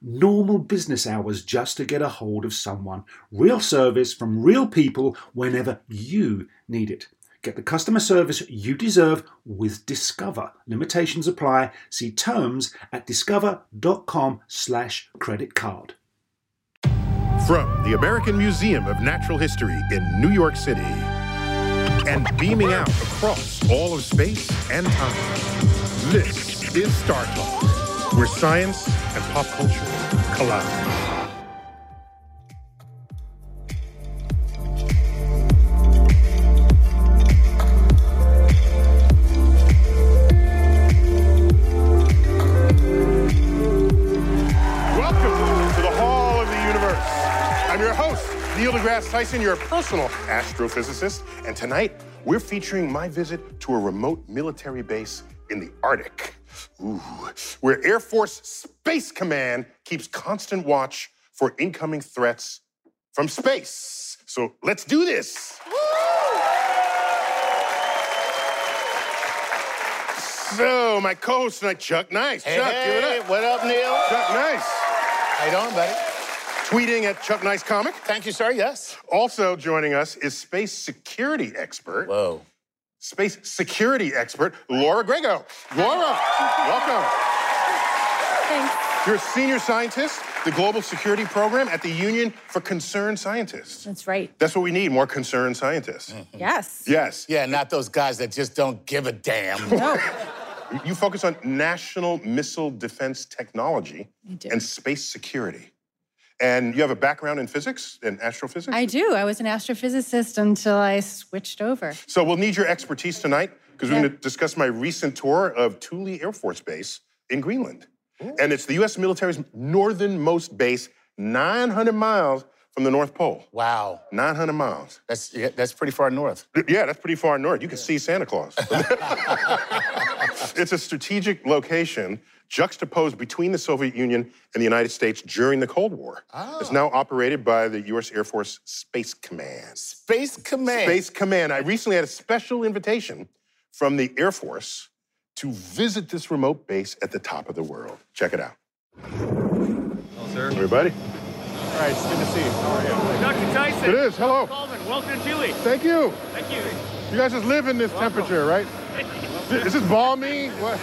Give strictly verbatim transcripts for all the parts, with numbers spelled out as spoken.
normal business hours just to get a hold of someone. Real service from real people whenever you need it. Get the customer service you deserve with Discover. Limitations apply. See terms at discover.com slash credit card. From the American Museum of Natural History in New York City and beaming out across all of space and time, this is StarTalk, where science and pop culture collide. Neil deGrasse Tyson, your personal astrophysicist, and tonight we're featuring my visit to a remote military base in the Arctic, ooh, where Air Force Space Command keeps constant watch for incoming threats from space. So let's do this. Woo! So my co-host tonight, Chuck Nice. Hey, Chuck, hey, give it up. What up, Neil? Chuck Nice. How you doing, buddy? Tweeting at Chuck Nice Comic. Thank you, sir, yes. Also joining us is space security expert. Whoa. Space security expert, Laura Grego. Laura, welcome. Thanks. You're a senior scientist, the global security program at the Union for Concerned Scientists. That's right. That's what we need, more concerned scientists. Mm-hmm. Yes. Yes. Yeah, not those guys that just don't give a damn. No. You focus on national missile defense technology and space security. And you have a background in physics, in astrophysics? I do. I was an astrophysicist until I switched over. So we'll need your expertise tonight, because we're yeah. going to discuss my recent tour of Thule Air Force Base in Greenland. Ooh. And it's the U S military's northernmost base, nine hundred miles from the North Pole. Wow. nine hundred miles. That's yeah, that's pretty far north. Yeah, that's pretty far north. You can yeah. see Santa Claus. It's a strategic location juxtaposed between the Soviet Union and the United States during the Cold War. Oh. It's now operated by the U S Air Force Space Command. Space Command. Space Command. I recently had a special invitation from the Air Force to visit this remote base at the top of the world. Check it out. Hello, sir. Everybody. All right, it's good to see you. How are you? Doctor Tyson. It is. Hello. Coleman, welcome to Chile. Thank you. Thank you. You guys just live in this welcome. temperature, right? Is this balmy? What?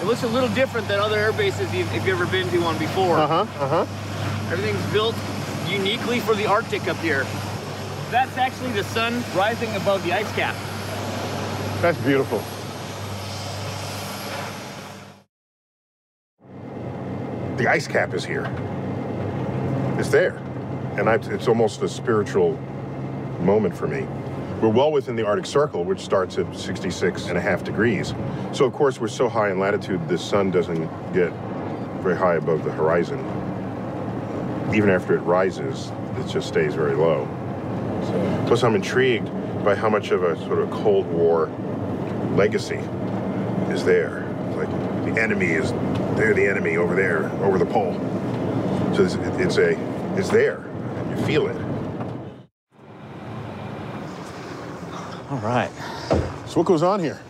It looks a little different than other air bases you've, if you've ever been to one before. Uh-huh, uh-huh. Everything's built uniquely for the Arctic up here. That's actually the sun rising above the ice cap. That's beautiful. The ice cap is here. It's there. And I, it's almost a spiritual moment for me. We're well within the Arctic Circle, which starts at sixty-six and a half degrees. So, of course, we're so high in latitude, the sun doesn't get very high above the horizon. Even after it rises, it just stays very low. So, plus, I'm intrigued by how much of a sort of Cold War legacy is there. Like, the enemy is, they're the enemy over there, over the pole. So it's, it's a, it's there. You feel it. All right. So what goes on here?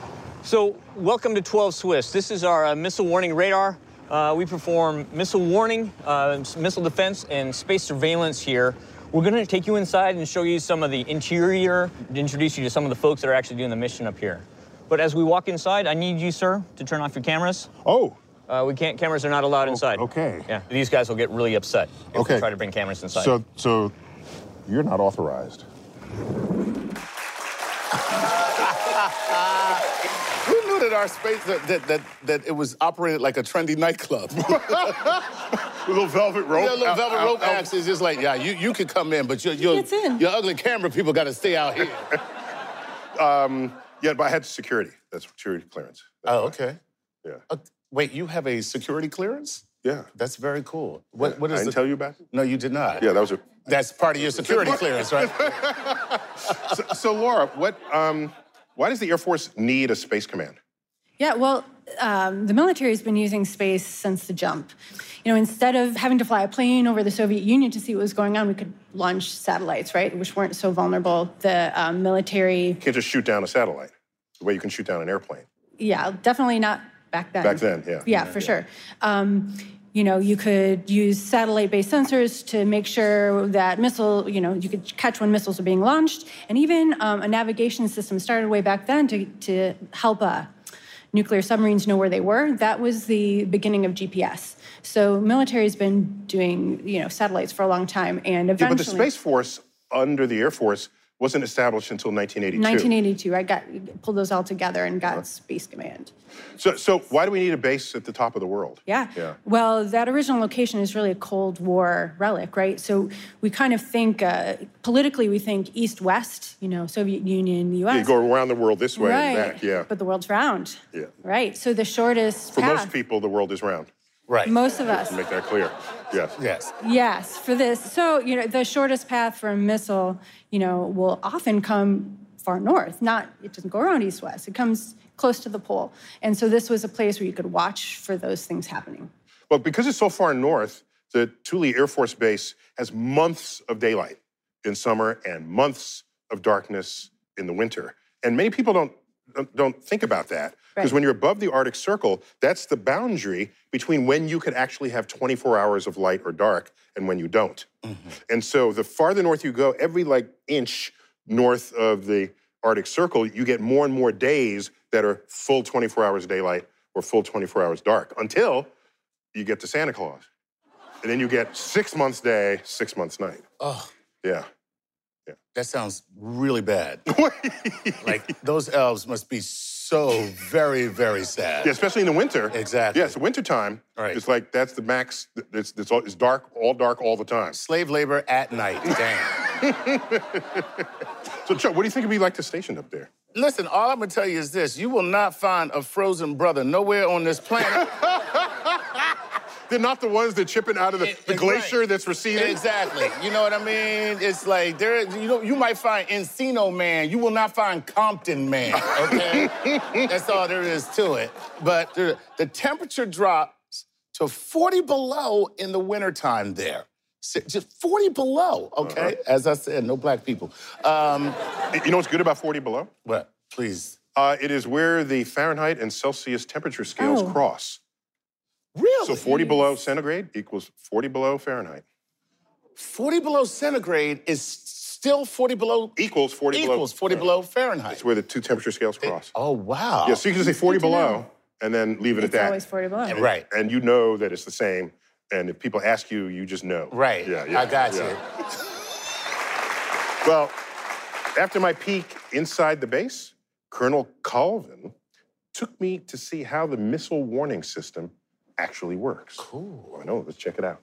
So welcome to twelve Swiss. This is our uh, missile warning radar. Uh, we perform missile warning, uh, missile defense, and space surveillance here. We're going to take you inside and show you some of the interior, introduce you to some of the folks that are actually doing the mission up here. But as we walk inside, I need you, sir, to turn off your cameras. Oh, Uh, we can't. Cameras are not allowed inside. Okay. Yeah. These guys will get really upset if okay. we try to bring cameras inside. So, so you're not authorized. Who knew that our space that that that, that it was operated like a trendy nightclub? A little velvet rope. Yeah, little velvet rope acts is just like, yeah, you you could come in, but your your, your ugly camera people got to stay out here. um, yeah, but I had security. That's security clearance. That's oh, why. Okay. Yeah. Uh, Wait, you have a security clearance? Yeah. That's very cool. What? Yeah. What is? I didn't the... tell you about it? No, you did not. Yeah, that was a. That's part of your security clearance, right? so, so, Laura, what? Um, why does the Air Force need a space command? Yeah, well, um, the military's been using space since the jump. You know, instead of having to fly a plane over the Soviet Union to see what was going on, we could launch satellites, right? Which weren't so vulnerable. The um, military. You can't just shoot down a satellite the way you can shoot down an airplane. Yeah, definitely not. Back then. Back then, yeah. Yeah, for yeah. sure. Um, you know, you could use satellite-based sensors to make sure that missile, you know, you could catch when missiles are being launched. And even um, a navigation system started way back then to, to help uh, nuclear submarines know where they were. That was the beginning of G P S. So military's been doing, you know, satellites for a long time. And eventually... Yeah, but the Space Force under the Air Force wasn't established until nineteen eighty-two. nineteen eighty-two, I got pulled those all together and got huh. Space Command. So, so why do we need a base at the top of the world? Yeah. yeah. Well, that original location is really a Cold War relic, right? So we kind of think uh, politically, we think east-west, you know, Soviet Union, U S. Yeah, you go around the world this way right. and back. Yeah. But the world's round. Yeah. Right. So the shortest for path, most people, the world is round. Right. Most of us. To make that clear. Yes. Yes. Yes, for this. So, you know, the shortest path for a missile, you know, will often come far north. Not, it doesn't go around east-west. It comes close to the pole. And so this was a place where you could watch for those things happening. Well, because it's so far north, the Thule Air Force Base has months of daylight in summer and months of darkness in the winter. And many people don't Don't think about that, because right. when you're above the Arctic Circle, that's the boundary between when you could actually have twenty-four hours of light or dark and when you don't. Mm-hmm. And so the farther north you go, every like inch north of the Arctic Circle, you get more and more days that are full twenty-four hours of daylight or full twenty-four hours dark, until you get to Santa Claus. And then you get six months day, six months night. Oh. Yeah. Yeah. That sounds really bad. Like, those elves must be so very, very sad. Yeah, especially in the winter. Exactly. Yes, yeah, so wintertime. Right. It's like, that's the max. It's, it's, all, it's dark, all dark all the time. Slave labor at night. Damn. So, Chuck, what do you think it'd be like to station up there? Listen, all I'm going to tell you is this. You will not find a frozen brother nowhere on this planet. They're not the ones that chipping out of the, it, the glacier right. that's receding. Exactly. You know what I mean? It's like there. You know, you might find Encino Man. You will not find Compton Man. Okay, that's all there is to it. But the, the temperature drops to forty below in the wintertime there. Just forty below. Okay. Uh-huh. As I said, no black people. Um, you know what's good about forty below? What? Please. Uh, it is where the Fahrenheit and Celsius temperature scales oh. cross. Really? So forty below centigrade equals forty below Fahrenheit. forty below centigrade is still forty below... Equals forty equals below... Equals forty below Fahrenheit. It's where the two temperature scales cross. It, oh, wow. Yeah, so you can just say forty below and then leave it it's at that. It's always forty below. And, right. And you know that it's the same. And if people ask you, you just know. Right. Yeah, yeah. I got yeah. you. Well, after my peek inside the base, Colonel Colvin took me to see how the missile warning system actually works. Cool. I know, let's check it out.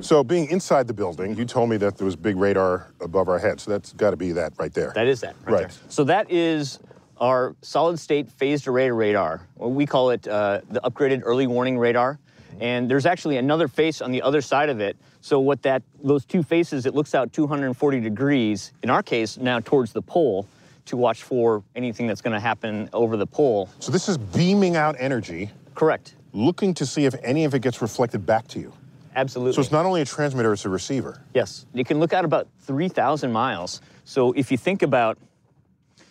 So being inside the building, you told me that there was big radar above our head, so that's gotta be that right there. That is that, right, right. there. So that is our solid-state phased array radar. We call it uh, the upgraded early warning radar. And there's actually another face on the other side of it. So what that, those two faces, it looks out two hundred forty degrees, in our case, now towards the pole, to watch for anything that's gonna happen over the pole. So this is beaming out energy. Correct. Looking to see if any of it gets reflected back to you. Absolutely. So it's not only a transmitter, it's a receiver. Yes. You can look out about three thousand miles. So if you think about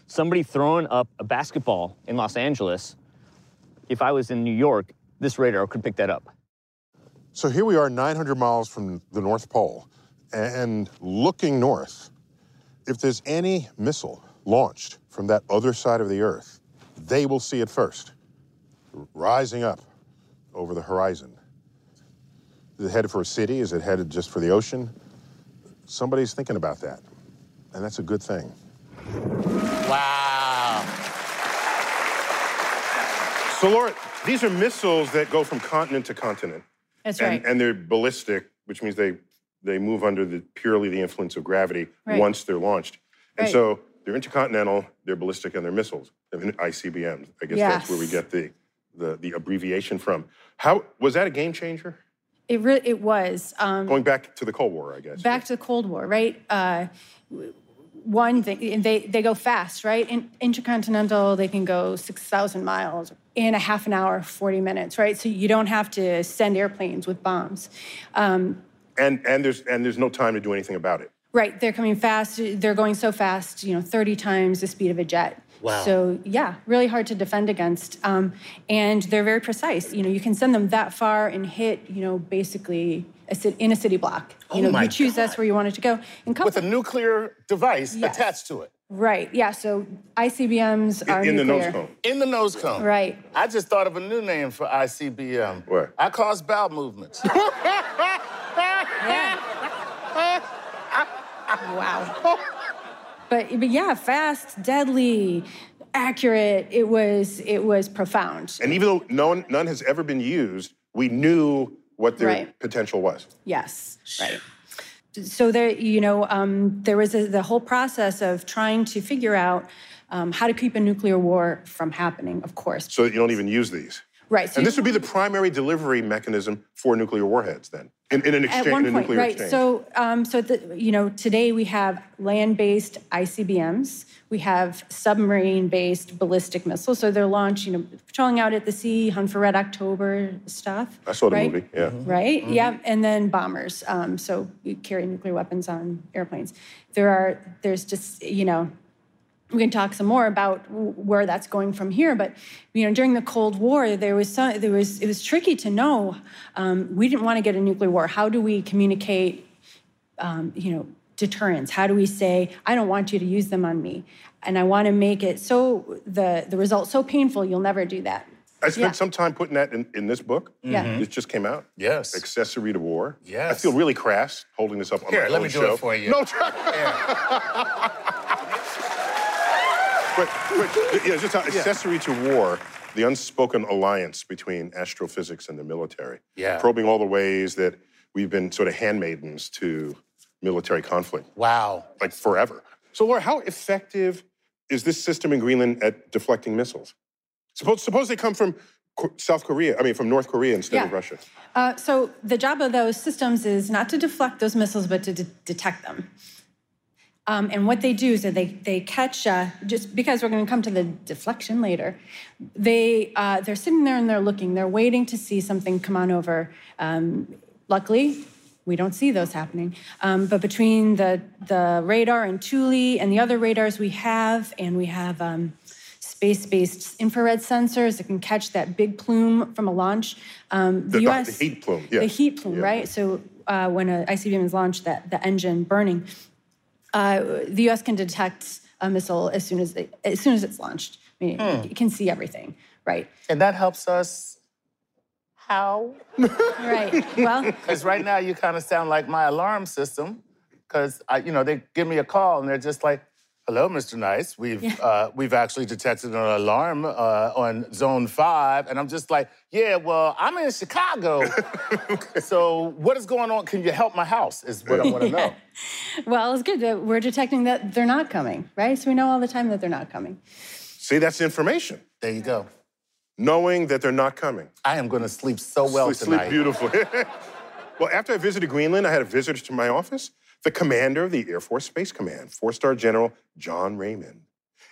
somebody throwing up a basketball in Los Angeles, if I was in New York, this radar could pick that up. So here we are nine hundred miles from the North Pole and looking north. If there's any missile launched from that other side of the Earth, they will see it first, rising up. over the horizon. Is it headed for a city? Is it headed just for the ocean? Somebody's thinking about that, and that's a good thing. Wow. So, Laura, these are missiles that go from continent to continent. That's right. And, and they're ballistic, which means they, they move under the, purely the influence of gravity right. once they're launched. And right. so they're intercontinental, they're ballistic, and they're missiles. I mean, I C B Ms. I guess yes. that's where we get the, the, the abbreviation from. How, was that a game changer? It really, it was. Um, Going back to the Cold War, I guess. Back to the Cold War, right? Uh, one thing, they, they go fast, right? In, intercontinental, they can go six thousand miles in a half an hour, forty minutes, right? So you don't have to send airplanes with bombs. Um, and, and, there's, and there's no time to do anything about it. Right, they're coming fast. They're going so fast, you know, thirty times the speed of a jet. Wow. So, yeah, really hard to defend against. Um, and they're very precise. You know, you can send them that far and hit, you know, basically a city, in a city block. You oh know, my you choose God. That's where you want it to go. And with a nuclear device yes. attached to it. Right, yeah, so I C B Ms are in, in nuclear. In the nose cone. In the nose cone. Right. I just thought of a new name for I C B M. What? I cause bowel movements. yeah. Wow. But, but yeah, fast, deadly, accurate. It was it was profound. And even though no one, none has ever been used, we knew what their right. potential was. Yes, right. So there, you know, um, there was a, the whole process of trying to figure out um, how to keep a nuclear war from happening. Of course. So that you don't even use these. Right. So and this would be the primary delivery mechanism for nuclear warheads, then, in, in an exchange, at one point, in a nuclear right. exchange. So, um, so the, you know, today we have land-based I C B Ms. We have submarine-based ballistic missiles. So they're launched, you know, patrolling out at the sea, hunt for Red October stuff. I saw the right? movie, yeah. Mm-hmm. Right, mm-hmm. yeah, and then bombers. Um, so you carry nuclear weapons on airplanes. There are, there's just, you know... We can talk some more about where that's going from here, but you know, during the Cold War, there was some, there was it was tricky to know. Um, we didn't want to get a nuclear war. How do we communicate? Um, you know, deterrence. How do we say I don't want you to use them on me, and I want to make it so the the result so painful you'll never do that. I spent yeah. some time putting that in, in this book. Yeah. Mm-hmm. It just came out. Yes. Accessory to War. Yes. I feel really crass holding this up on here, my own show. Here, let me do show. It for you. No. Try But, but yeah, just an accessory yeah. to war, the unspoken alliance between astrophysics and the military. Yeah. Probing all the ways that we've been sort of handmaidens to military conflict. Wow. Like forever. So, Laura, how effective is this system in Greenland at deflecting missiles? Suppose, suppose they come from South Korea, I mean, from North Korea instead yeah. of Russia. Uh, so the job of those systems is not to deflect those missiles, but to de- detect them. Um, and what they do is that they, they catch, uh, just because we're going to come to the deflection later, they, uh, they're sitting there and they're looking. They're waiting to see something come on over. Um, luckily, we don't see those happening. Um, but between the, the radar in Thule and the other radars we have, and we have um, space-based infrared sensors that can catch that big plume from a launch. Um, the, the, U S, the heat plume, yeah. The heat plume, yeah. right? So uh, when an I C B M is launched, that the engine burning... Uh, the U S can detect a missile as soon as they, as soon as it's launched. I mean, mm. it can see everything, right? And that helps us. How? Right. Well, because right now you kind of sound like my alarm system, because you know they give me a call and they're just like, "Hello, Mister Nice, we've yeah. uh, we've actually detected an alarm uh, on Zone Five," and I'm just like, "Yeah, well, I'm in Chicago, so what is going on? Can you help my house?" Is what I want to yeah. know. Well, it's good that we're detecting that they're not coming, right? So we know all the time that they're not coming. See, that's information. There you go. Knowing that they're not coming. I am going to sleep so well sleep, tonight. Sleep beautifully. Well, after I visited Greenland, I had a visitor to my office. The commander of the Air Force Space Command, four-star General John Raymond.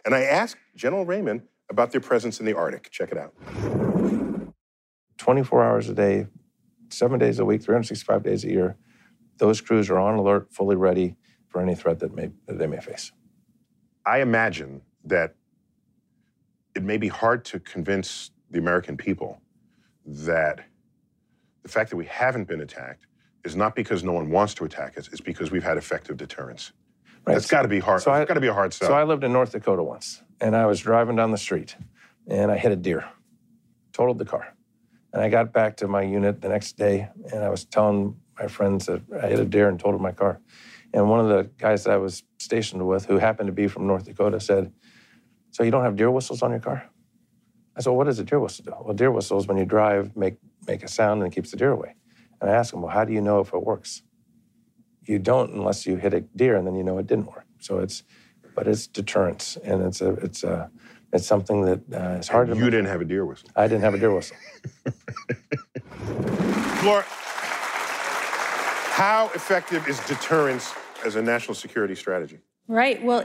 And I asked General Raymond about their presence in the Arctic. Check it out. twenty-four hours a day, seven days a week, three hundred sixty-five days a year, those crews are on alert, fully ready for any threat that, may, that they may face. I imagine that it may be hard to convince the American people that the fact that we haven't been attacked is not because no one wants to attack us, it's because we've had effective deterrence. Right. That's so, gotta be hard, so I, that's gotta be a hard sell. So I lived in North Dakota once, and I was driving down the street, and I hit a deer, totaled the car. And I got back to my unit the next day, and I was telling my friends that I hit a deer and totaled my car. And one of the guys that I was stationed with, who happened to be from North Dakota, said, "So you don't have deer whistles on your car?" I said, "Well, what does a deer whistle do?" "Well, deer whistles, when you drive, make, make a sound and it keeps the deer away." And I asked him, "Well, how do you know if it works?" "You don't unless you hit a deer, and then you know it didn't work." So it's, but it's deterrence, and it's a, it's a, it's something that uh, is hard and to. You didn't have a deer whistle. I didn't have a deer whistle. Laura, how effective is deterrence as a national security strategy? Right. Well,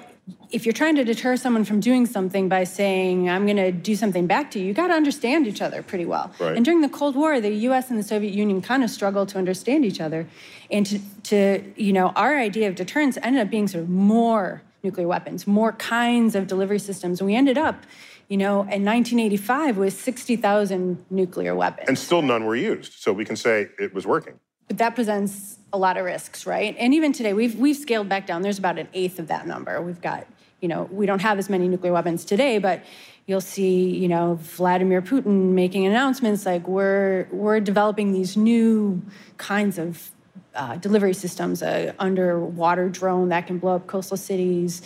if you're trying to deter someone from doing something by saying, "I'm going to do something back to you," you got to understand each other pretty well. Right. And during the Cold War, the U S and the Soviet Union kind of struggled to understand each other. And to, to, you know, our idea of deterrence ended up being sort of more nuclear weapons, more kinds of delivery systems. And we ended up, you know, in nineteen eighty-five with sixty thousand nuclear weapons. And still none were used. So we can say it was working. But that presents a lot of risks, right? And even today, we've we've scaled back down. There's about an eighth of that number. We've got, you know, we don't have as many nuclear weapons today, but you'll see, you know, Vladimir Putin making announcements like we're we're developing these new kinds of uh, delivery systems, a underwater drone that can blow up coastal cities,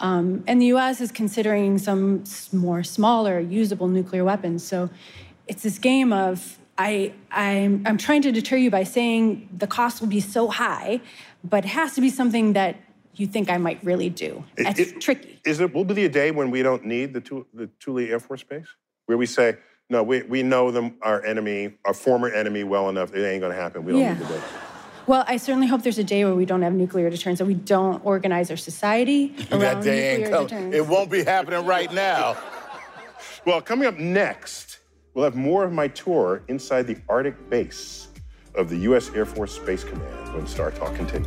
um, and the U S is considering some more smaller, usable nuclear weapons. So it's this game of. I, I'm, I'm trying to deter you by saying the cost will be so high, but it has to be something that you think I might really do. That's it, tricky. Is there, will there be a day when we don't need the, the Thule Air Force Base? Where we say, no, we, we know them, our enemy, our former enemy well enough, it ain't going to happen, we don't yeah. need the base. Well, I certainly hope there's a day where we don't have nuclear deterrence, that we don't organize our society around that day ain't coming. Deterrence. It won't be happening right now. Well, coming up next, we'll have more of my tour inside the Arctic base of the U S Air Force Space Command when StarTalk continues.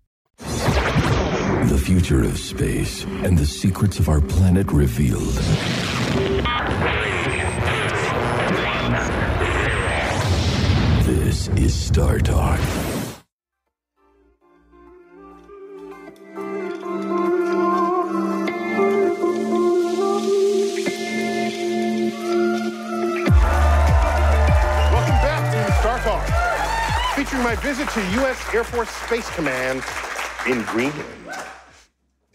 The future of space and the secrets of our planet revealed. This is StarTalk. Welcome back to StarTalk, featuring my visit to U S Air Force Space Command in Greenland.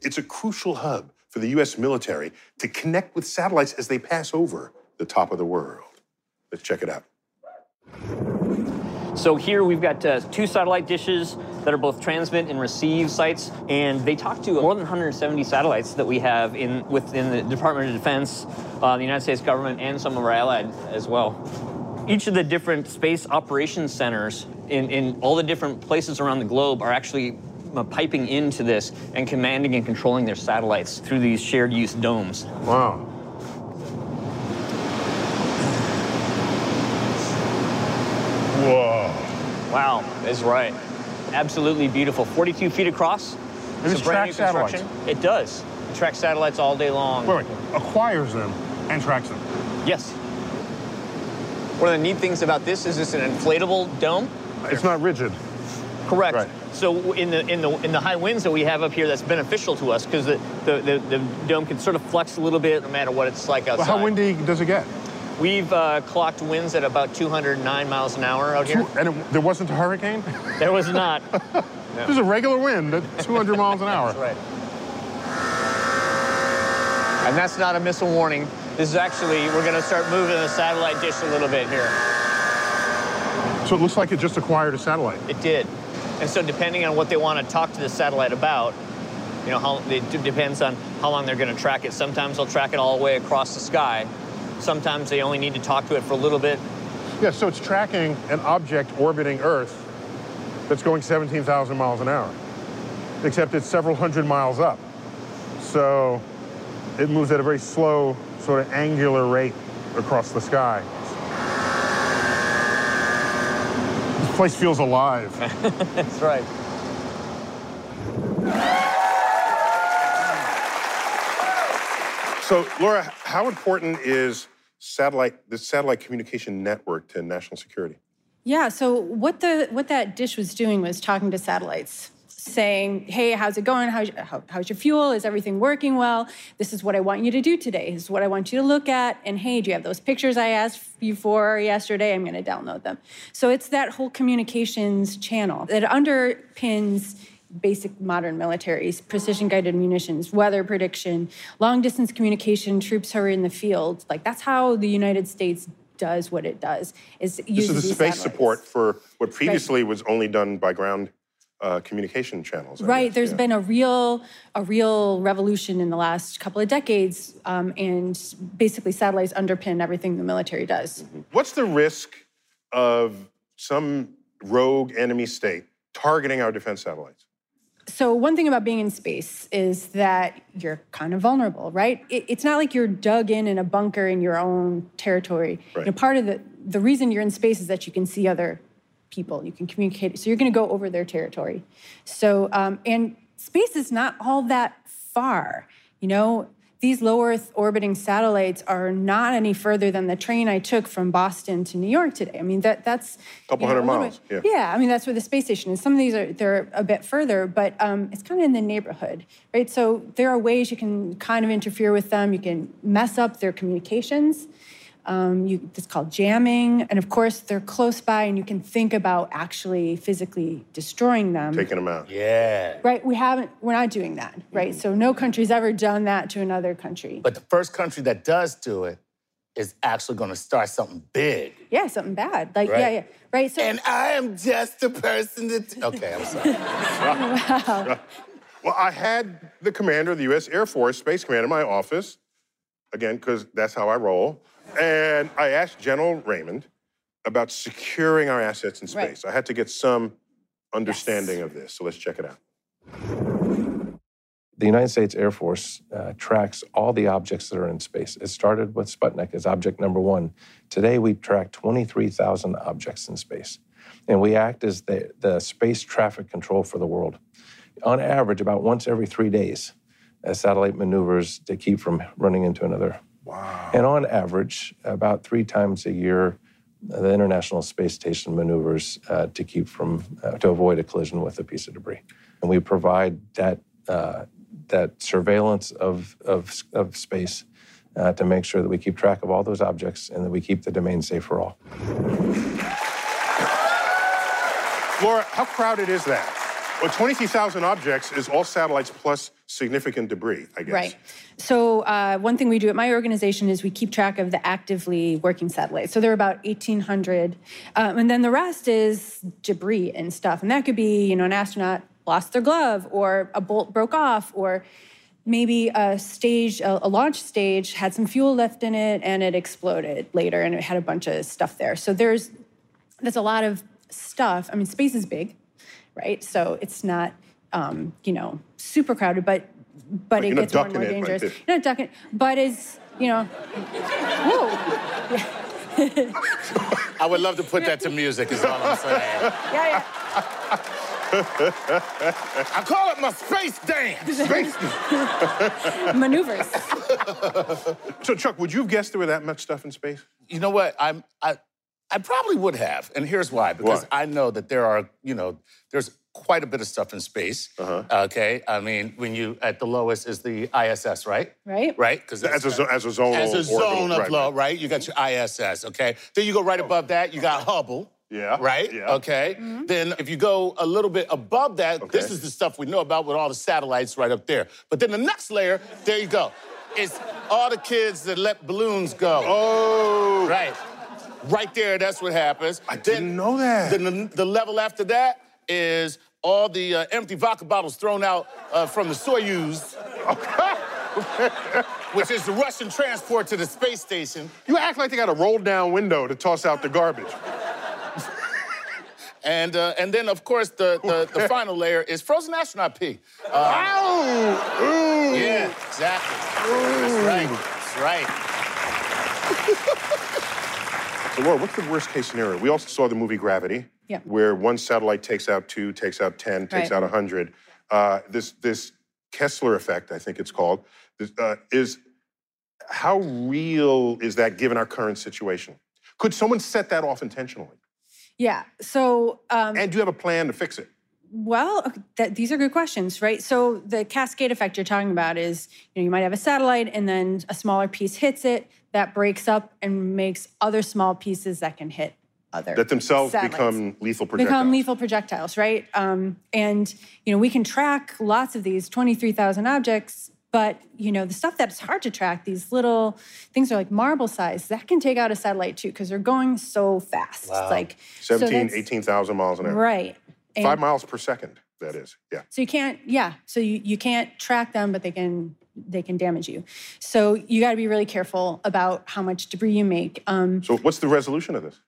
It's a crucial hub for the U S military to connect with satellites as they pass over the top of the world. Let's check it out. So here we've got uh, two satellite dishes that are both transmit and receive sites, and they talk to more than one hundred seventy satellites that we have in within the Department of Defense, uh, the United States government, and some of our allies as well. Each of the different space operations centers in, in all the different places around the globe are actually piping into this and commanding and controlling their satellites through these shared use domes. Wow. Whoa. Wow, that's right. Absolutely beautiful. forty-two feet across. It's it a brand new construction. Satellites. It does. It tracks satellites all day long. Wait, wait. Acquires them and tracks them. Yes. One of the neat things about this is it's an inflatable dome. It's not rigid. Correct. Right. So in the in the in the high winds that we have up here, that's beneficial to us because the, the, the, the dome can sort of flex a little bit no matter what it's like outside. Well, how windy does it get? We've uh, clocked winds at about two hundred nine miles an hour out here. And it, there wasn't a hurricane? There was not. No. This is a regular wind at two hundred miles an hour. That's right. And that's not a missile warning. This is actually, we're going to start moving the satellite dish a little bit here. So it looks like it just acquired a satellite. It did. And so depending on what they want to talk to the satellite about, you know, how, it depends on how long they're going to track it. Sometimes they'll track it all the way across the sky. Sometimes they only need to talk to it for a little bit. Yeah, so it's tracking an object orbiting Earth that's going seventeen thousand miles an hour, except it's several hundred miles up. So it moves at a very slow, sort of angular rate across the sky. This place feels alive. That's right. So, Laura, how important is satellite the satellite communication network to national security? Yeah. So, what the what that dish was doing was talking to satellites, saying, "Hey, how's it going? How's, how, how's your fuel? Is everything working well? This is what I want you to do today. This is what I want you to look at. And hey, do you have those pictures I asked you for yesterday? I'm going to download them." So it's that whole communications channel that underpins basic modern militaries, precision-guided munitions, weather prediction, long-distance communication, troops who are in the field. Like, that's how the United States does what it does. Is uses this is the space satellites. Support for what previously right. was only done by ground Uh, communication channels. I right. guess. There's yeah. been a real, a real revolution in the last couple of decades, um, and basically satellites underpin everything the military does. Mm-hmm. What's the risk of some rogue enemy state targeting our defense satellites? So one thing about being in space is that you're kind of vulnerable, right? It, it's not like you're dug in in a bunker in your own territory. Right. You know, part of the the reason you're in space is that you can see other people, you can communicate. So you're going to go over their territory. So, um, and space is not all that far. You know, these low Earth orbiting satellites are not any further than the train I took from Boston to New York today. I mean, that that's a couple you know, hundred a miles. Bit, yeah. yeah, I mean, that's where the space station is. Some of these are they're a bit further, but um, it's kind of in the neighborhood, right? So there are ways you can kind of interfere with them. You can mess up their communications. Um, you, it's called jamming. And of course, they're close by and you can think about actually physically destroying them. Taking them out. Yeah. Right, we haven't, we're not doing that, right? Mm-hmm. So no country's ever done that to another country. But the first country that does do it is actually gonna start something big. Yeah, something bad, like, right. yeah, yeah, right? So, and I am just the person that, okay, I'm sorry. Wow. Well, I had the commander of the U S Air Force Space Command in my office, again, because that's how I roll. And I asked General Raymond, about securing our assets in space. Right. I had to get some understanding yes. of this, so let's check it out. The United States Air Force uh, tracks all the objects that are in space. It started with Sputnik as object number one. Today, we track twenty-three thousand objects in space. And we act as the, the space traffic control for the world. On average, about once every three days, a satellite maneuvers to keep from running into another. Wow. And on average, about three times a year, the International Space Station maneuvers uh, to keep from, uh, to avoid a collision with a piece of debris. And we provide that, uh, that surveillance of, of, of space uh, to make sure that we keep track of all those objects and that we keep the domain safe for all. Laura, how crowded is that? Well, twenty-three thousand objects is all satellites plus significant debris, I guess. Right. So uh, one thing we do at my organization is we keep track of the actively working satellites. So there are about eighteen hundred. Um, and then the rest is debris and stuff. And that could be, you know, an astronaut lost their glove or a bolt broke off or maybe a stage, a launch stage had some fuel left in it and it exploded later and it had a bunch of stuff there. So there's, that's a lot of stuff. I mean, space is big. Right, so it's not, um, you know, super crowded, but but, but it gets more and more it, dangerous. Right, you're not ducking, but it's, you know, whoa. I would love to put that to music, is all I'm saying. Yeah, yeah. I call it my space dance. Space dance. Maneuvers. So, Chuck, would you have guessed there were that much stuff in space? You know what? I'm. I, I probably would have, and here's why. Because why? I know that there are, you know, there's quite a bit of stuff in space, uh-huh. okay? I mean, when you, at the lowest is the I S S, right? Right. Right? Because as, uh, as a zone As a zone of right, low, right. right? You got your I S S, okay? Then you go right above that, you got Hubble. Yeah. Right? Yeah. Okay. Mm-hmm. Then if you go a little bit above that, okay. This is the stuff we know about with all the satellites right up there. But then the next layer, there you go. It's all the kids that let balloons go. Oh! Right. Right there, that's what happens. I didn't then, know that. Then the, the level after that is all the uh, empty vodka bottles thrown out uh, from the Soyuz, which is the Russian transport to the space station. You act like they got a rolled-down window to toss out the garbage. and uh, and then, of course, the, the, the final layer is frozen astronaut pee. Um, Ow! Ooh. Yeah, exactly. Ooh. That's right. That's right. So, Laura, what's the worst-case scenario? We also saw the movie Gravity, yeah. where one satellite takes out two, takes out ten, takes right. out one hundred. Uh, this, this Kessler effect, I think it's called, is, uh, is... How real is that given our current situation? Could someone set that off intentionally? Yeah, so... Um, and do you have a plan to fix it? Well, that, these are good questions, right? So the cascade effect you're talking about is, you know, you might have a satellite and then a smaller piece hits it, that breaks up and makes other small pieces that can hit other That themselves satellites. become lethal projectiles. Become lethal projectiles, right? Um, and, you know, we can track lots of these twenty-three thousand objects, but, you know, the stuff that's hard to track, these little things are like marble size, that can take out a satellite, too, because they're going so fast. Wow. Like seventeen, so eighteen thousand miles an hour. Right. And Five miles per second, that is, yeah. So you can't, yeah, so you, you can't track them, but they can... they can damage you. So you got to be really careful about how much debris you make. Um, so what's the resolution of this?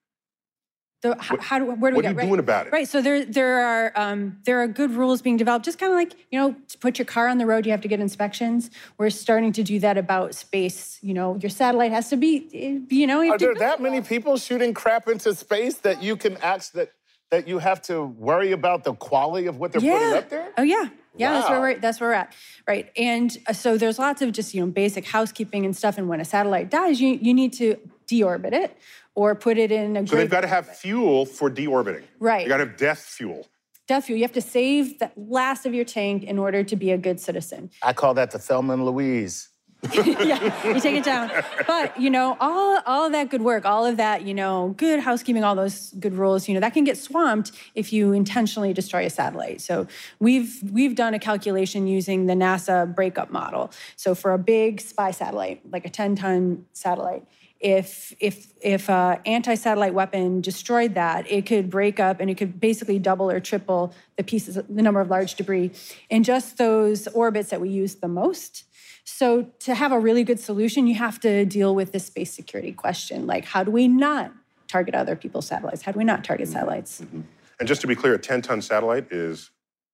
The, how, what, how do, where do we get? What are you right? doing about it? Right, so there, there, are, um, there are good rules being developed, just kind of like, you know, to put your car on the road, you have to get inspections. We're starting to do that about space. You know, your satellite has to be, you know... You are there that many people shooting crap into space that you can ask that, that you have to worry about the quality of what they're yeah. putting up there? Oh, yeah. Yeah, wow. that's where we're that's where we're at, right? And so there's lots of just you know basic housekeeping and stuff. And when a satellite dies, you you need to deorbit it or put it in a. So they've got to have orbit. fuel for deorbiting, right? You got to have death fuel. Death fuel. You have to save the last of your tank in order to be a good citizen. I call that the Thelma and Louise. Yeah, you take it down. But you know, all all of that good work, all of that you know, good housekeeping, all those good rules, you know, that can get swamped if you intentionally destroy a satellite. So we've we've done a calculation using the NASA breakup model. So for a big spy satellite, like a ten-ton satellite, if if if an anti-satellite weapon destroyed that, it could break up and it could basically double or triple the pieces, the number of large debris in just those orbits that we use the most. So to have a really good solution, you have to deal with this space security question. Like, how do we not target other people's satellites? How do we not target satellites? Mm-hmm. And just to be clear, a ten-ton satellite is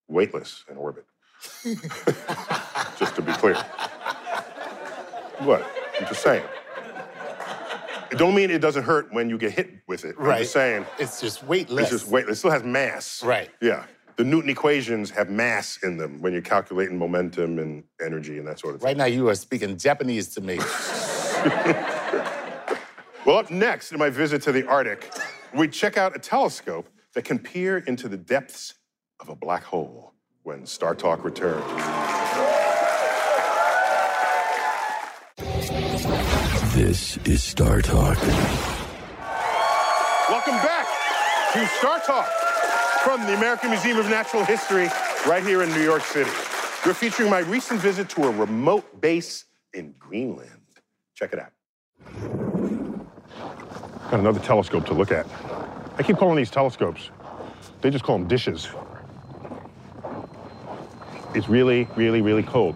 weightless in orbit. Just to be clear. What? I'm just saying. It don't mean it doesn't hurt when you get hit with it. Right. I'm just saying. It's just weightless. It's just weightless. It still has mass. Right. Yeah. The Newton equations have mass in them when you're calculating momentum and energy and that sort of thing. Right now you are speaking Japanese to me. Well, up next in my visit to the Arctic, we check out a telescope that can peer into the depths of a black hole when StarTalk returns. This is StarTalk. Welcome back to StarTalk from the American Museum of Natural History right here in New York City. We're featuring my recent visit to a remote base in Greenland. Check it out. Got another telescope to look at. I keep calling these telescopes. They just call them dishes. It's really, really, really cold.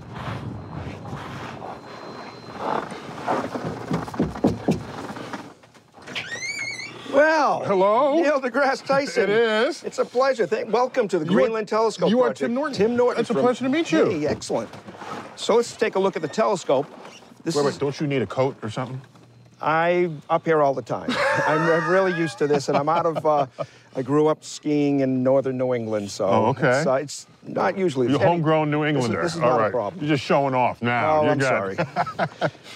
Well, hello, Neil deGrasse Tyson. It is. It's a pleasure. Thank, welcome to the Greenland Telescope Project. You are Tim Norton. Tim Norton. It's a pleasure to meet you. Hey, excellent. So let's take a look at the telescope. This wait, wait, is, don't you need a coat or something? I'm up here all the time. I'm really used to this, and I'm out of, uh, I grew up skiing in northern New England, so oh, okay. it's, uh, it's not usually. You're homegrown New Englander. This is, this is all not right. a problem. You're just showing off now. Oh, You're I'm sorry.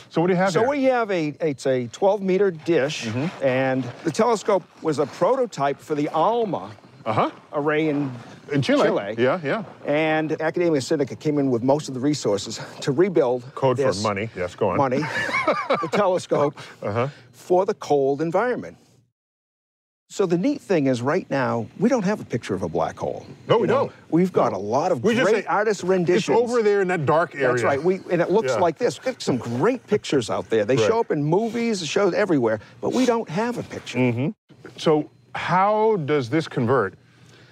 So what do you have so here? So we have a, it's a twelve meter dish, mm-hmm. and the telescope was a prototype for the ALMA uh-huh. array in In Chile. Chile. Yeah, yeah. And Academia Sinica came in with most of the resources to rebuild Code this for money. Yes, go on. Money, the telescope, uh-huh. for the cold environment. So the neat thing is right now, we don't have a picture of a black hole. No, we know? don't. We've got no. a lot of we great just say, artist renditions. It's over there in that dark area. That's right, we, and it looks yeah. like this. We've got some great pictures out there. They right. show up in movies, shows everywhere, but we don't have a picture. Mm-hmm. So how does this convert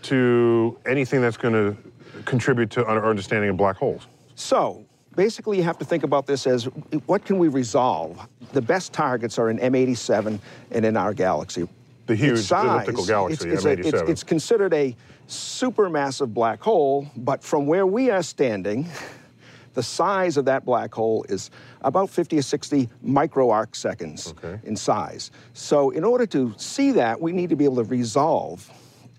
to anything that's going to contribute to our understanding of black holes? So basically you have to think about this as, what can we resolve? The best targets are in M eighty-seven and in our galaxy. The huge its size, elliptical galaxy, it's, it's, M eighty-seven. It's, it's considered a supermassive black hole, but from where we are standing, the size of that black hole is about fifty or sixty micro-arc seconds okay. in size. So in order to see that, we need to be able to resolve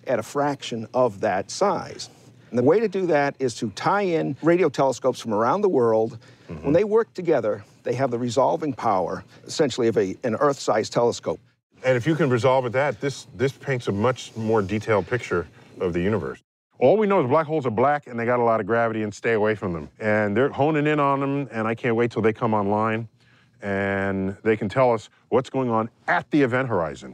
at a fraction of that size. And the way to do that is to tie in radio telescopes from around the world. Mm-hmm. When they work together, they have the resolving power, essentially, of a, an Earth-sized telescope. And if you can resolve at that, this, this paints a much more detailed picture of the universe. All we know is black holes are black, and they got a lot of gravity, and stay away from them. And they're honing in on them, and I can't wait till they come online, and they can tell us what's going on at the event horizon,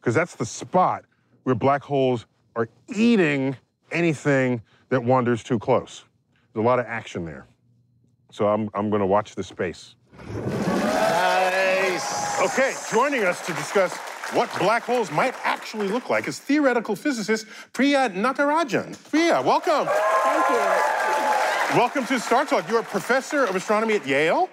because that's the spot where black holes are eating anything that wanders too close. There's a lot of action there. So I'm, I'm going to watch this space. Nice. Okay, joining us to discuss what black holes might actually look like is theoretical physicist Priya Natarajan. Priya, welcome. Thank you. Welcome to StarTalk. You're a professor of astronomy at Yale,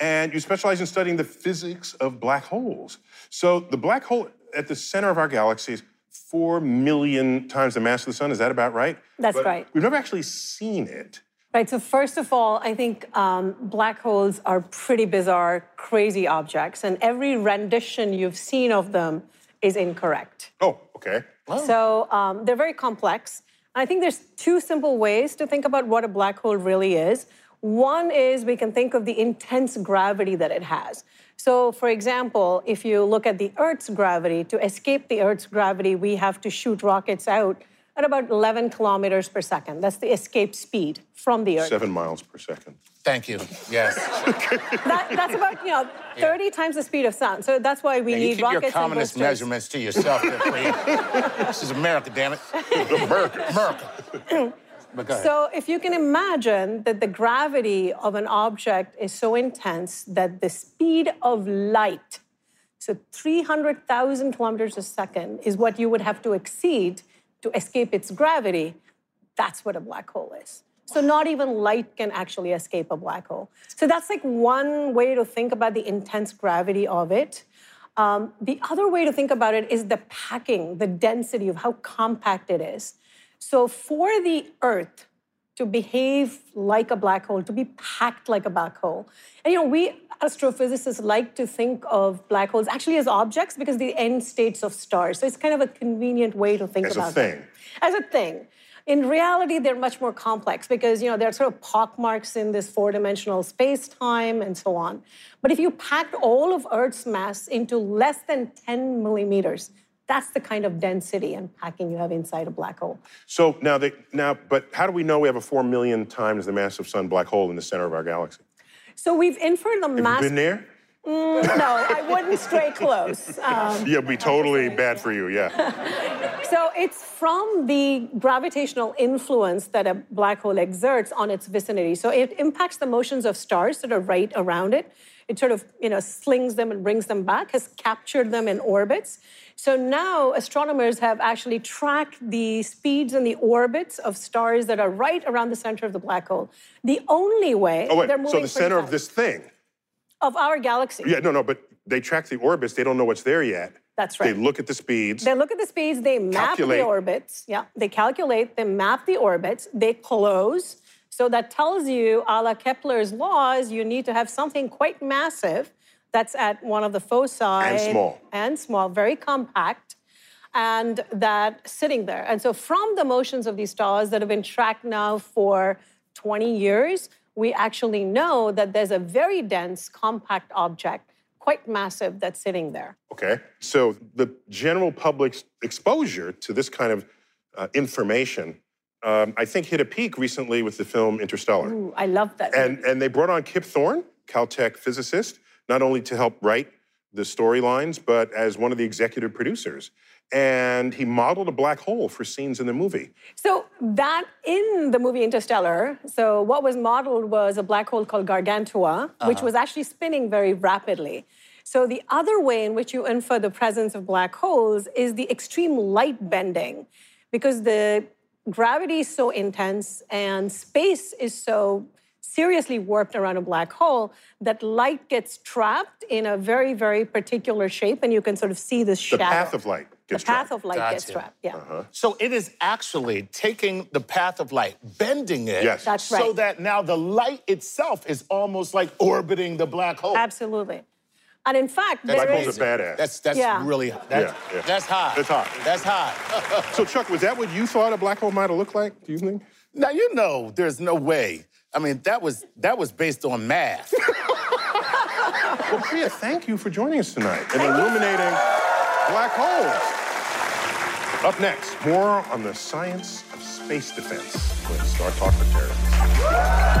and you specialize in studying the physics of black holes. So the black hole at the center of our galaxies, Four million times the mass of the sun, is that about right? That's but right. We've never actually seen it. Right, so first of all, I think um, black holes are pretty bizarre, crazy objects, and every rendition you've seen of them is incorrect. Oh, okay. Oh. So um, they're very complex. I think there's two simple ways to think about what a black hole really is. One is we can think of the intense gravity that it has. So, for example, if you look at the Earth's gravity, to escape the Earth's gravity, we have to shoot rockets out at about eleven kilometers per second. That's the escape speed from the Earth. Seven miles per second. Thank you. Yes. that, that's about, you know, thirty yeah. times the speed of sound. So that's why we now, need you rockets. You keep your communist measurements to yourself. This is America, damn it. America. America. So if you can imagine that the gravity of an object is so intense that the speed of light, so three hundred thousand kilometers a second, is what you would have to exceed to escape its gravity, that's what a black hole is. So not even light can actually escape a black hole. So that's like one way to think about the intense gravity of it. Um, the other way to think about it is the packing, the density of how compact it is. So for the Earth to behave like a black hole, to be packed like a black hole, and you know, we astrophysicists like to think of black holes actually as objects because the end states of stars. So it's kind of a convenient way to think about it. As a thing. As a thing. In reality, they're much more complex because, you know, there are sort of pockmarks in this four-dimensional space-time and so on. But if you packed all of Earth's mass into less than ten millimeters, that's the kind of density and packing you have inside a black hole. So now, they, now, but how do we know we have a four million times the mass of sun black hole in the center of our galaxy? So we've inferred the mass... Have you been there? Mm, no, I wouldn't stray close. Um, yeah, it'd be totally bad for you, yeah. So it's from the gravitational influence that a black hole exerts on its vicinity. So it impacts the motions of stars that are right around it. It sort of, you know, slings them and brings them back, has captured them in orbits. So now astronomers have actually tracked the speeds and the orbits of stars that are right around the center of the black hole. The only way oh, wait, they're moving so the center fast. Of this thing. Of our galaxy. Yeah, no, no, but they track the orbits. They don't know what's there yet. That's right. They look at the speeds. They look at the speeds. They map calculate. the orbits. Yeah, they calculate. They map the orbits. They close. So that tells you, a la Kepler's laws, you need to have something quite massive that's at one of the foci. And small. And small, very compact, and that sitting there. And so from the motions of these stars that have been tracked now for twenty years, we actually know that there's a very dense, compact object, quite massive, that's sitting there. Okay. So the general public's exposure to this kind of uh, information Um, I think hit a peak recently with the film Interstellar. Ooh, I love that. And, and they brought on Kip Thorne, Caltech physicist, not only to help write the storylines, but as one of the executive producers. And he modeled a black hole for scenes in the movie. So that, in the movie Interstellar, so what was modeled was a black hole called Gargantua, uh-huh. which was actually spinning very rapidly. So the other way in which you infer the presence of black holes is the extreme light bending, because the gravity is so intense and space is so seriously warped around a black hole that light gets trapped in a very, very particular shape, and you can sort of see this shadow. The path of light gets trapped. The path of light gets trapped, yeah. Uh-huh. So it is actually taking the path of light, bending it, yes. That's right. So that now the light itself is almost like orbiting the black hole. Absolutely. And in fact, black holes are badass. That's that's yeah. really that's, yeah, yeah. that's hot. That's hot. That's hot. So Chuck, was that what you thought a black hole might have looked like? Do you think? Now you know, there's no way. I mean, that was that was based on math. Well, Priya, thank you for joining us tonight and illuminating black holes. Up next, more on the science of space defense with StarTalk for Terrorists.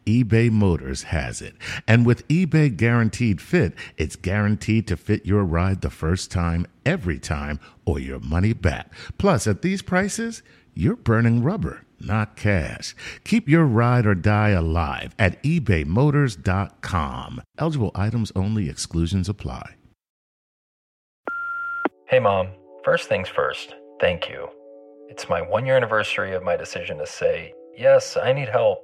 eBay Motors has it. And with eBay Guaranteed Fit, it's guaranteed to fit your ride the first time, every time, or your money back. Plus, at these prices, you're burning rubber, not cash. Keep your ride or die alive at ebay motors dot com. Eligible items only. Exclusions apply. Hey, Mom. First things first, thank you. It's my one-year anniversary of my decision to say, yes, I need help.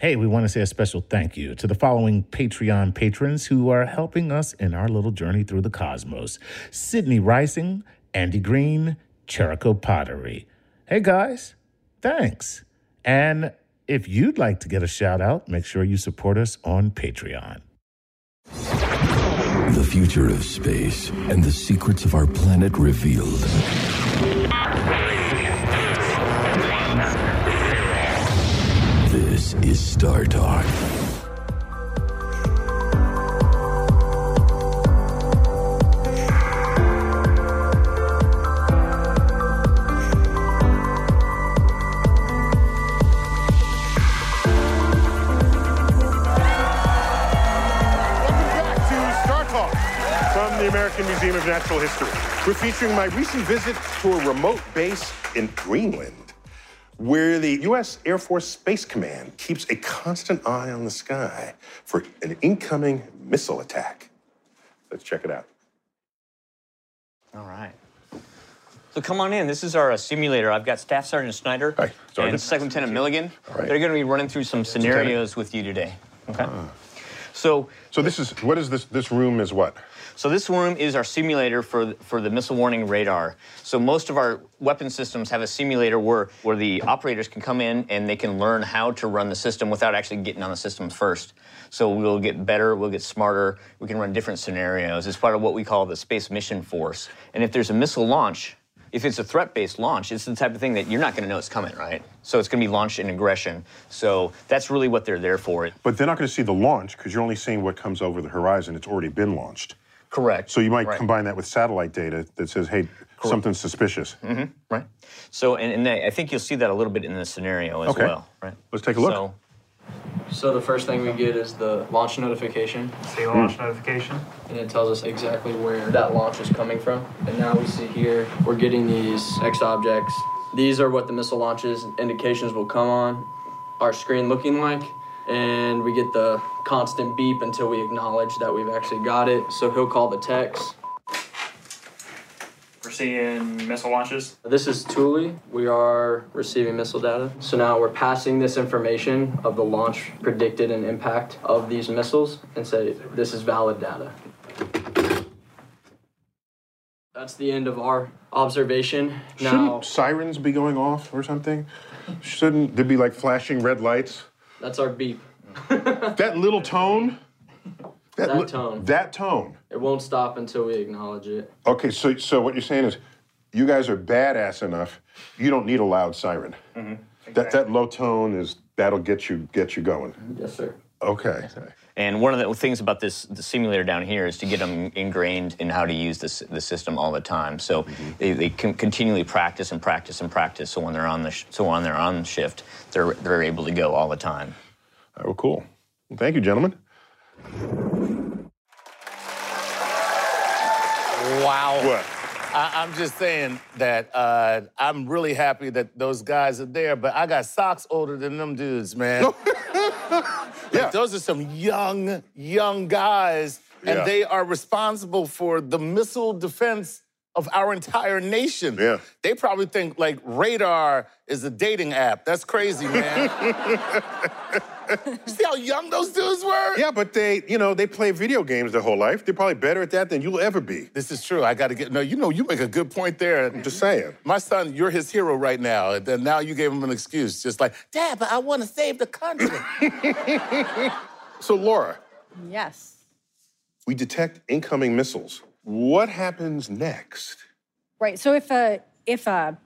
Hey, we want to say a special thank you to the following Patreon patrons who are helping us in our little journey through the cosmos. Sydney Rising, Andy Green, Cherico Pottery. Hey guys, thanks. And if you'd like to get a shout out, make sure you support us on Patreon. The future of space and the secrets of our planet revealed. This is StarTalk. The American Museum of Natural History. We're featuring my recent visit to a remote base in Greenland, where the U S Air Force Space Command keeps a constant eye on the sky for an incoming missile attack. Let's check it out. All right. So come on in. This is our uh, simulator. I've got Staff Sergeant Snyder Hi, Sergeant. and Second Lieutenant Milligan. All right. They're going to be running through some scenarios Lieutenant. with you today. Okay. Uh-huh. So, so this is, what is this, this room is what? So this room is our simulator for, for the missile warning radar. So most of our weapon systems have a simulator where, where the operators can come in and they can learn how to run the system without actually getting on the system first. So we'll get better, we'll get smarter, we can run different scenarios. It's part of what we call the Space Mission Force. And if there's a missile launch, if it's a threat-based launch, it's the type of thing that you're not going to know it's coming, right? So it's going to be launched in aggression. So that's really what they're there for. But they're not going to see the launch because you're only seeing what comes over the horizon. It's already been launched. Correct. So you might right. combine that with satellite data that says, hey, Correct. something's suspicious. Mm-hmm. Right. So, and, and I think you'll see that a little bit in this scenario as okay. well. Right. Let's take a look. So, so the first thing we get is the launch notification. See the launch mm. notification. And it tells us exactly where that launch is coming from. And now we see here, we're getting these X objects. These are what the missile launches indications will come on our screen looking like. And we get the constant beep until we acknowledge that we've actually got it. So he'll call the techs. We're seeing missile launches. This is Thule. We are receiving missile data. So now we're passing this information of the launch predicted and impact of these missiles and say, this is valid data. That's the end of our observation. Now, shouldn't sirens be going off or something? Shouldn't there be like flashing red lights? That's our beep. That little tone? That, that li- tone. That tone. It won't stop until we acknowledge it. Okay, so so what you're saying is, you guys are badass enough. You don't need a loud siren. Mm-hmm. Exactly. That that low tone is that'll get you get you going. Yes, sir. Okay. Yes, sir. And one of the things about this the simulator down here is to get them ingrained in how to use this the system all the time. So mm-hmm. they, they can continually practice and practice and practice. So when they're on the sh- so when they're on shift, they're they're able to go all the time. All right, well, cool. Well, thank you, gentlemen. Wow. What? I, I'm just saying that uh, I'm really happy that those guys are there, but I got socks older than them dudes, man. Yeah. Those are some young, young guys, and yeah. they are responsible for the missile defense of our entire nation. Yeah. They probably think, like, radar is a dating app. That's crazy, man. You see how young those dudes were? Yeah, but they, you know, they play video games their whole life. They're probably better at that than you'll ever be. This is true. I got to get, no, you know, you make a good point there. I'm just saying. My son, you're his hero right now. And then now you gave him an excuse. Just like, Dad, but I want to save the country. So, Laura. Yes. We detect incoming missiles. What happens next? Right, so if a, if a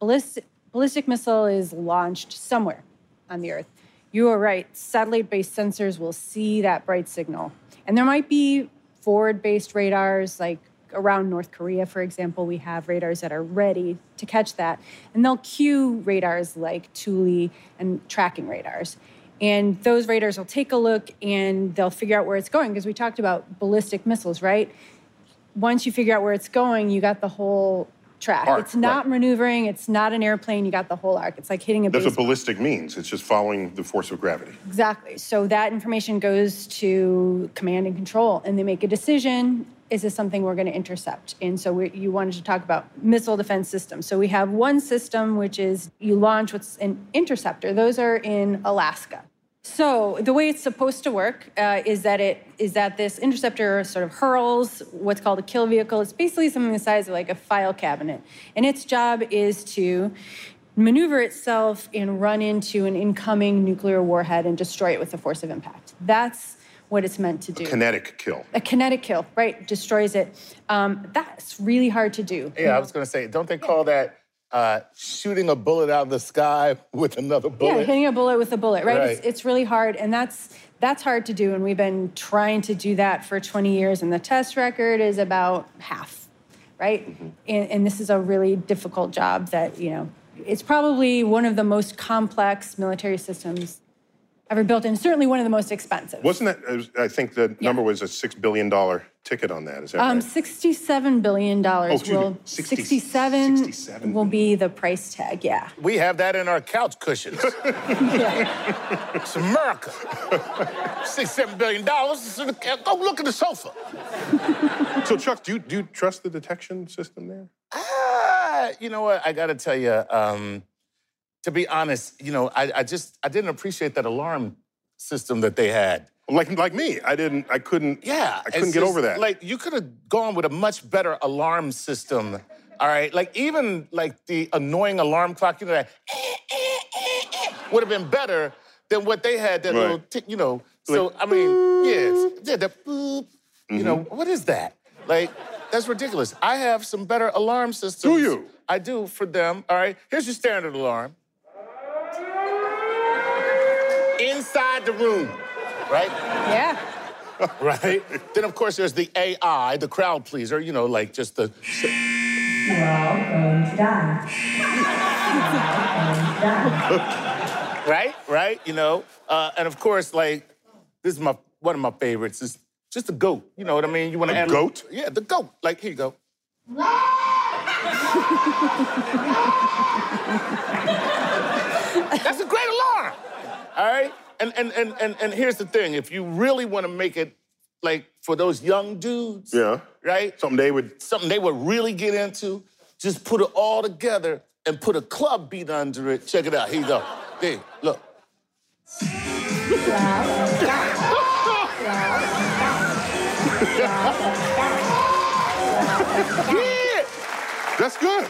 ballistic, ballistic missile is launched somewhere on the Earth, you are right, satellite-based sensors will see that bright signal. And there might be forward-based radars, like around North Korea, for example, we have radars that are ready to catch that. And they'll cue radars like Thule and tracking radars. And those radars will take a look and they'll figure out where it's going, because we talked about ballistic missiles, right? Once you figure out where it's going, you got the whole track. Arc, it's not right. maneuvering. It's not an airplane. You got the whole arc. It's like hitting a That's baseball. What ballistic means. It's just following the force of gravity. Exactly. So that information goes to command and control, and they make a decision. Is this something we're going to intercept? And so we, you wanted to talk about missile defense systems. So we have one system, which is you launch what's an interceptor. Those are in Alaska. So the way it's supposed to work uh, is that it is that this interceptor sort of hurls what's called a kill vehicle. It's basically something the size of like a file cabinet. And its job is to maneuver itself and run into an incoming nuclear warhead and destroy it with the force of impact. That's what it's meant to do. A kinetic kill. A kinetic kill, right, destroys it. Um, that's really hard to do. Yeah, you know? I was going to say, don't they call that Uh, shooting a bullet out of the sky with another bullet? Yeah, hitting a bullet with a bullet, right? right. It's, it's really hard, and that's that's hard to do, and we've been trying to do that for twenty years, and the test record is about half, right? Mm-hmm. and, and this is a really difficult job that, you know, it's probably one of the most complex military systems ever built, and certainly one of the most expensive. Wasn't that, I think the yeah. number was a six billion dollars ticket on that, is that um, right? sixty-seven billion dollars oh, will, sixty, sixty-seven, sixty-seven will be the price tag, yeah. We have that in our couch cushions. yeah. It's America. sixty-seven billion dollars, go look at the sofa. So Chuck, do you, do you trust the detection system there? Uh, you know what, I gotta tell you, um, to be honest, you know, I, I just, I didn't appreciate that alarm system that they had. Like, like me, I didn't, I couldn't, yeah, I couldn't get just, over that. Like, you could have gone with a much better alarm system, all right? Like, even, like, the annoying alarm clock, you know, that would have been better than what they had, that right. little, tick, you know. So, like, I mean, boop. yeah, yeah, that boop, mm-hmm. you know, what is that? Like, that's ridiculous. I have some better alarm systems. Do you? I do, for them, all right? Here's your standard alarm. Inside the room, right? Yeah. Right? Then, of course, there's the A I, the crowd pleaser, you know, like just the... We're all going to die. Right? Right? You know? Uh, and, of course, like, this is my one of my favorites. It's just the goat. You know what I mean? You want to add... The goat? Yeah, the goat. Like, here you go. That's a great alarm! All right? And, and, and, and, and here's the thing. If you really want to make it, like, for those young dudes, yeah. right? Something they would... Something they would really get into, just put it all together and put a club beat under it. Check it out. Here you go. There, look. Yeah! That's good.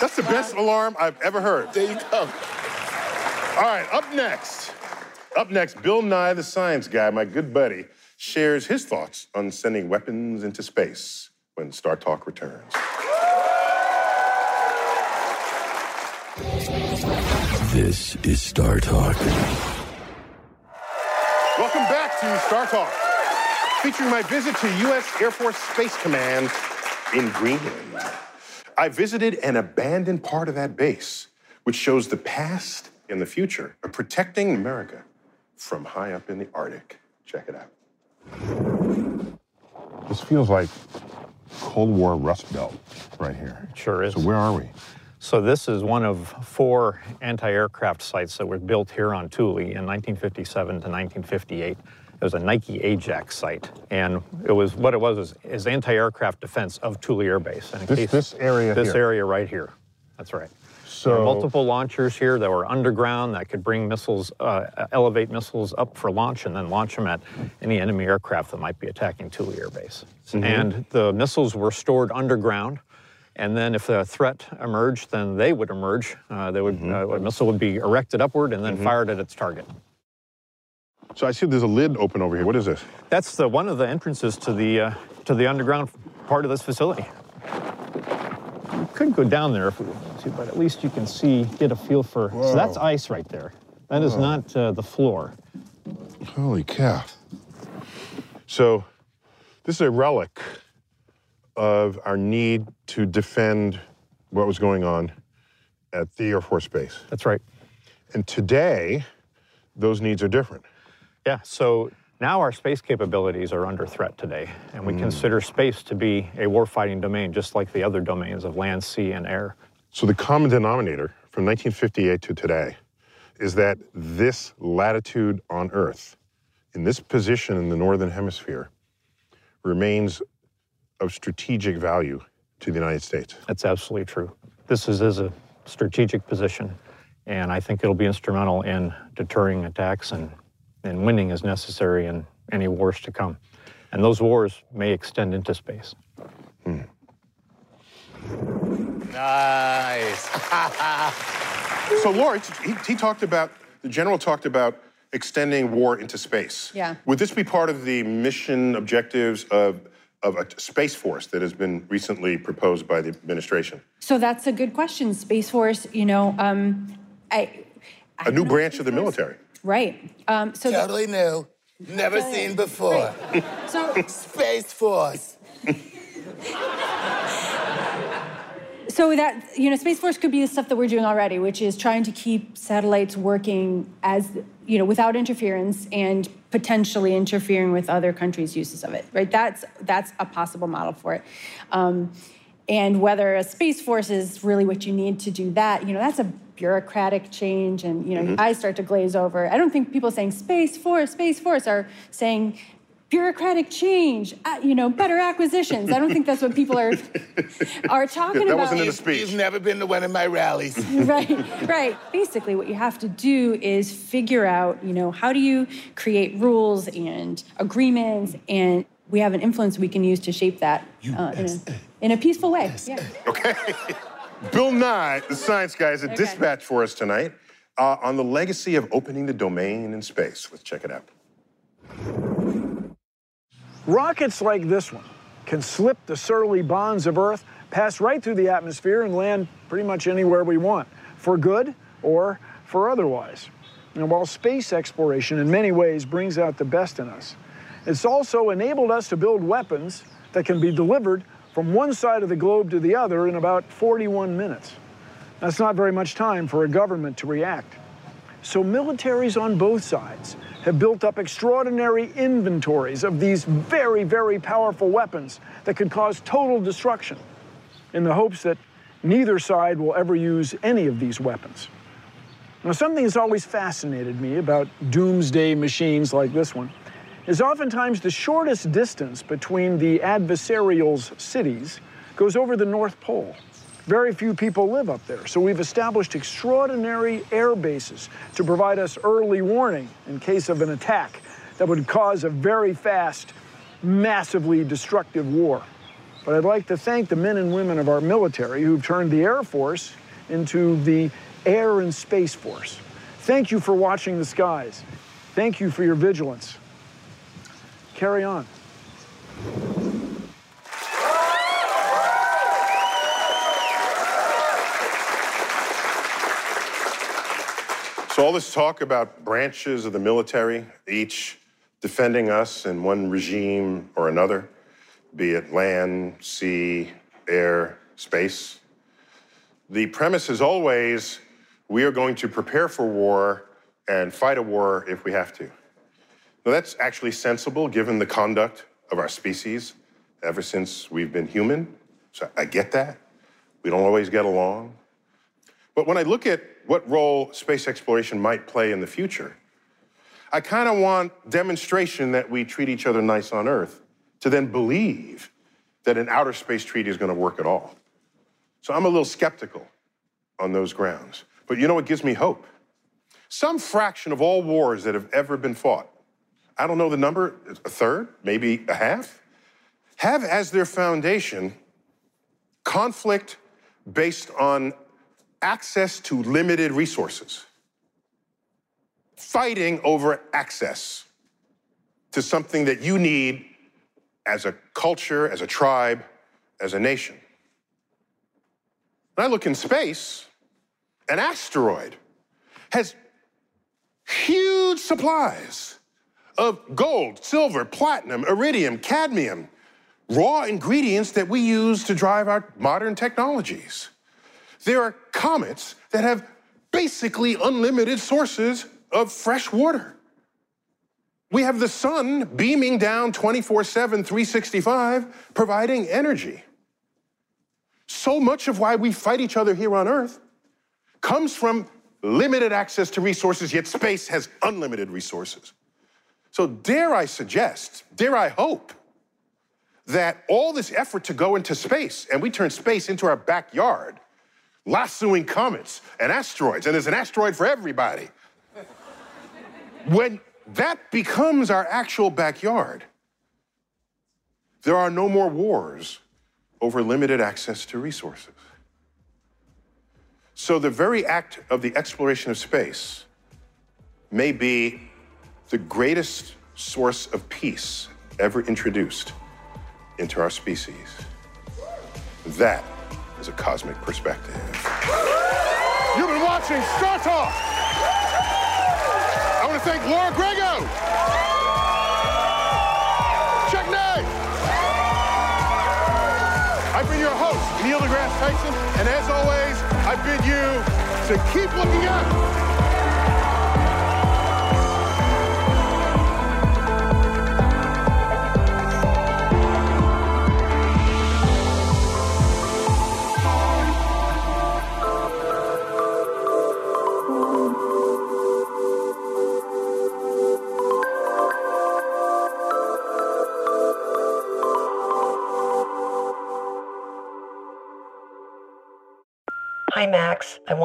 That's the best alarm I've ever heard. There you go. All right, up next, up next, Bill Nye, the science guy, my good buddy, shares his thoughts on sending weapons into space when StarTalk returns. This is StarTalk. Welcome back to StarTalk, featuring my visit to U S Air Force Space Command in Greenland. I visited an abandoned part of that base, which shows the past in the future of protecting America from high up in the Arctic. Check it out. This feels like Cold War Rust Belt right here. It sure is. So where are we? So this is one of four anti-aircraft sites that were built here on Thule in nineteen fifty-seven to nineteen fifty-eight. It was a Nike Ajax site, and it was what it was is, is anti-aircraft defense of Thule Air Base. And in this, case, this area this here? This area right here. That's right. So there were multiple launchers here that were underground that could bring missiles, uh, elevate missiles up for launch and then launch them at any enemy aircraft that might be attacking Thule Air Base. Mm-hmm. And the missiles were stored underground, and then if a threat emerged, then they would emerge. Uh, they would, mm-hmm. uh, a missile would be erected upward and then mm-hmm. fired at its target. So I see there's a lid open over here. What is this? That's the, one of the entrances to the, uh, to the underground part of this facility. You could go down there if we wanted to, but at least you can see, get a feel for... Whoa. So that's ice right there. That Whoa. is not uh, the floor. Holy cow. So This is a relic of our need to defend what was going on at the Air Force Base. That's right. And today, those needs are different. Yeah, so now our space capabilities are under threat today, and we mm. consider space to be a warfighting domain, just like the other domains of land, sea, and air. So the common denominator from nineteen fifty-eight to today is that this latitude on Earth, in this position in the Northern Hemisphere, remains of strategic value to the United States. That's absolutely true. This is, is a strategic position, and I think it'll be instrumental in deterring attacks and, and winning as necessary in any wars to come. And those wars may extend into space. Hmm. Nice. So Laura, he, he talked about, the general talked about extending war into space. Yeah. Would this be part of the mission objectives of of a Space Force that has been recently proposed by the administration? So that's a good question. Space Force, you know, um, I, I a new branch of the military. Right. Um, so totally new, never uh, seen before. Right. So Space Force. So that, you know, Space Force could be the stuff that we're doing already, which is trying to keep satellites working as, you know, without interference and potentially interfering with other countries' uses of it, right? That's, that's a possible model for it. Um, and whether a Space Force is really what you need to do that, you know, that's a bureaucratic change, and, you know, mm-hmm. I start to glaze over. I don't think people saying Space Force, Space Force are saying bureaucratic change, uh, you know, better acquisitions. I don't think that's what people are are talking that about. That wasn't in a speech. You've never been to one of my rallies. Right, right. Basically, what you have to do is figure out, you know, how do you create rules and agreements, and we have an influence we can use to shape that uh, in, a, in a peaceful way. Yeah. Okay. Bill Nye, the science guy, is a okay. dispatch for us tonight uh, on the legacy of opening the domain in space. Let's check it out. Rockets like this one can slip the surly bonds of Earth, pass right through the atmosphere, and land pretty much anywhere we want, for good or for otherwise. And while space exploration in many ways brings out the best in us, it's also enabled us to build weapons that can be delivered from one side of the globe to the other in about forty-one minutes. That's not very much time for a government to react. So militaries on both sides have built up extraordinary inventories of these very, very powerful weapons that could cause total destruction, in the hopes that neither side will ever use any of these weapons. Now, something that's always fascinated me about doomsday machines like this one is oftentimes the shortest distance between the adversarial's cities goes over the North Pole. Very few people live up there, so we've established extraordinary air bases to provide us early warning in case of an attack that would cause a very fast, massively destructive war. But I'd like to thank the men and women of our military who've turned the Air Force into the Air and Space Force. Thank you for watching the skies. Thank you for your vigilance. Carry on. So all this talk about branches of the military, each defending us in one regime or another, be it land, sea, air, space. The premise is always, we are going to prepare for war and fight a war if we have to. Now that's actually sensible given the conduct of our species ever since we've been human. So I get that. We don't always get along. But when I look at what role space exploration might play in the future, I kind of want demonstration that we treat each other nice on Earth to then believe that an outer space treaty is going to work at all. So I'm a little skeptical on those grounds. But you know what gives me hope? Some fraction of all wars that have ever been fought, I don't know the number, a third, maybe a half, have as their foundation conflict based on access to limited resources. Fighting over access to something that you need as a culture, as a tribe, as a nation. When I look in space, an asteroid has huge supplies of gold, silver, platinum, iridium, cadmium, raw ingredients that we use to drive our modern technologies. There are comets that have basically unlimited sources of fresh water. We have the sun beaming down twenty-four seven, three sixty-five, providing energy. So much of why we fight each other here on Earth comes from limited access to resources, yet space has unlimited resources. So dare I suggest, dare I hope, that all this effort to go into space, and we turn space into our backyard, lassoing comets and asteroids, and there's an asteroid for everybody. When that becomes our actual backyard, there are no more wars over limited access to resources. So the very act of the exploration of space may be the greatest source of peace ever introduced into our species. That is a cosmic perspective. You've been watching StarTalk. I want to thank Laura Grego, Chuck Nice. I've been your host, Neil deGrasse Tyson, and as always, I bid you to keep looking up. Hi, Max. I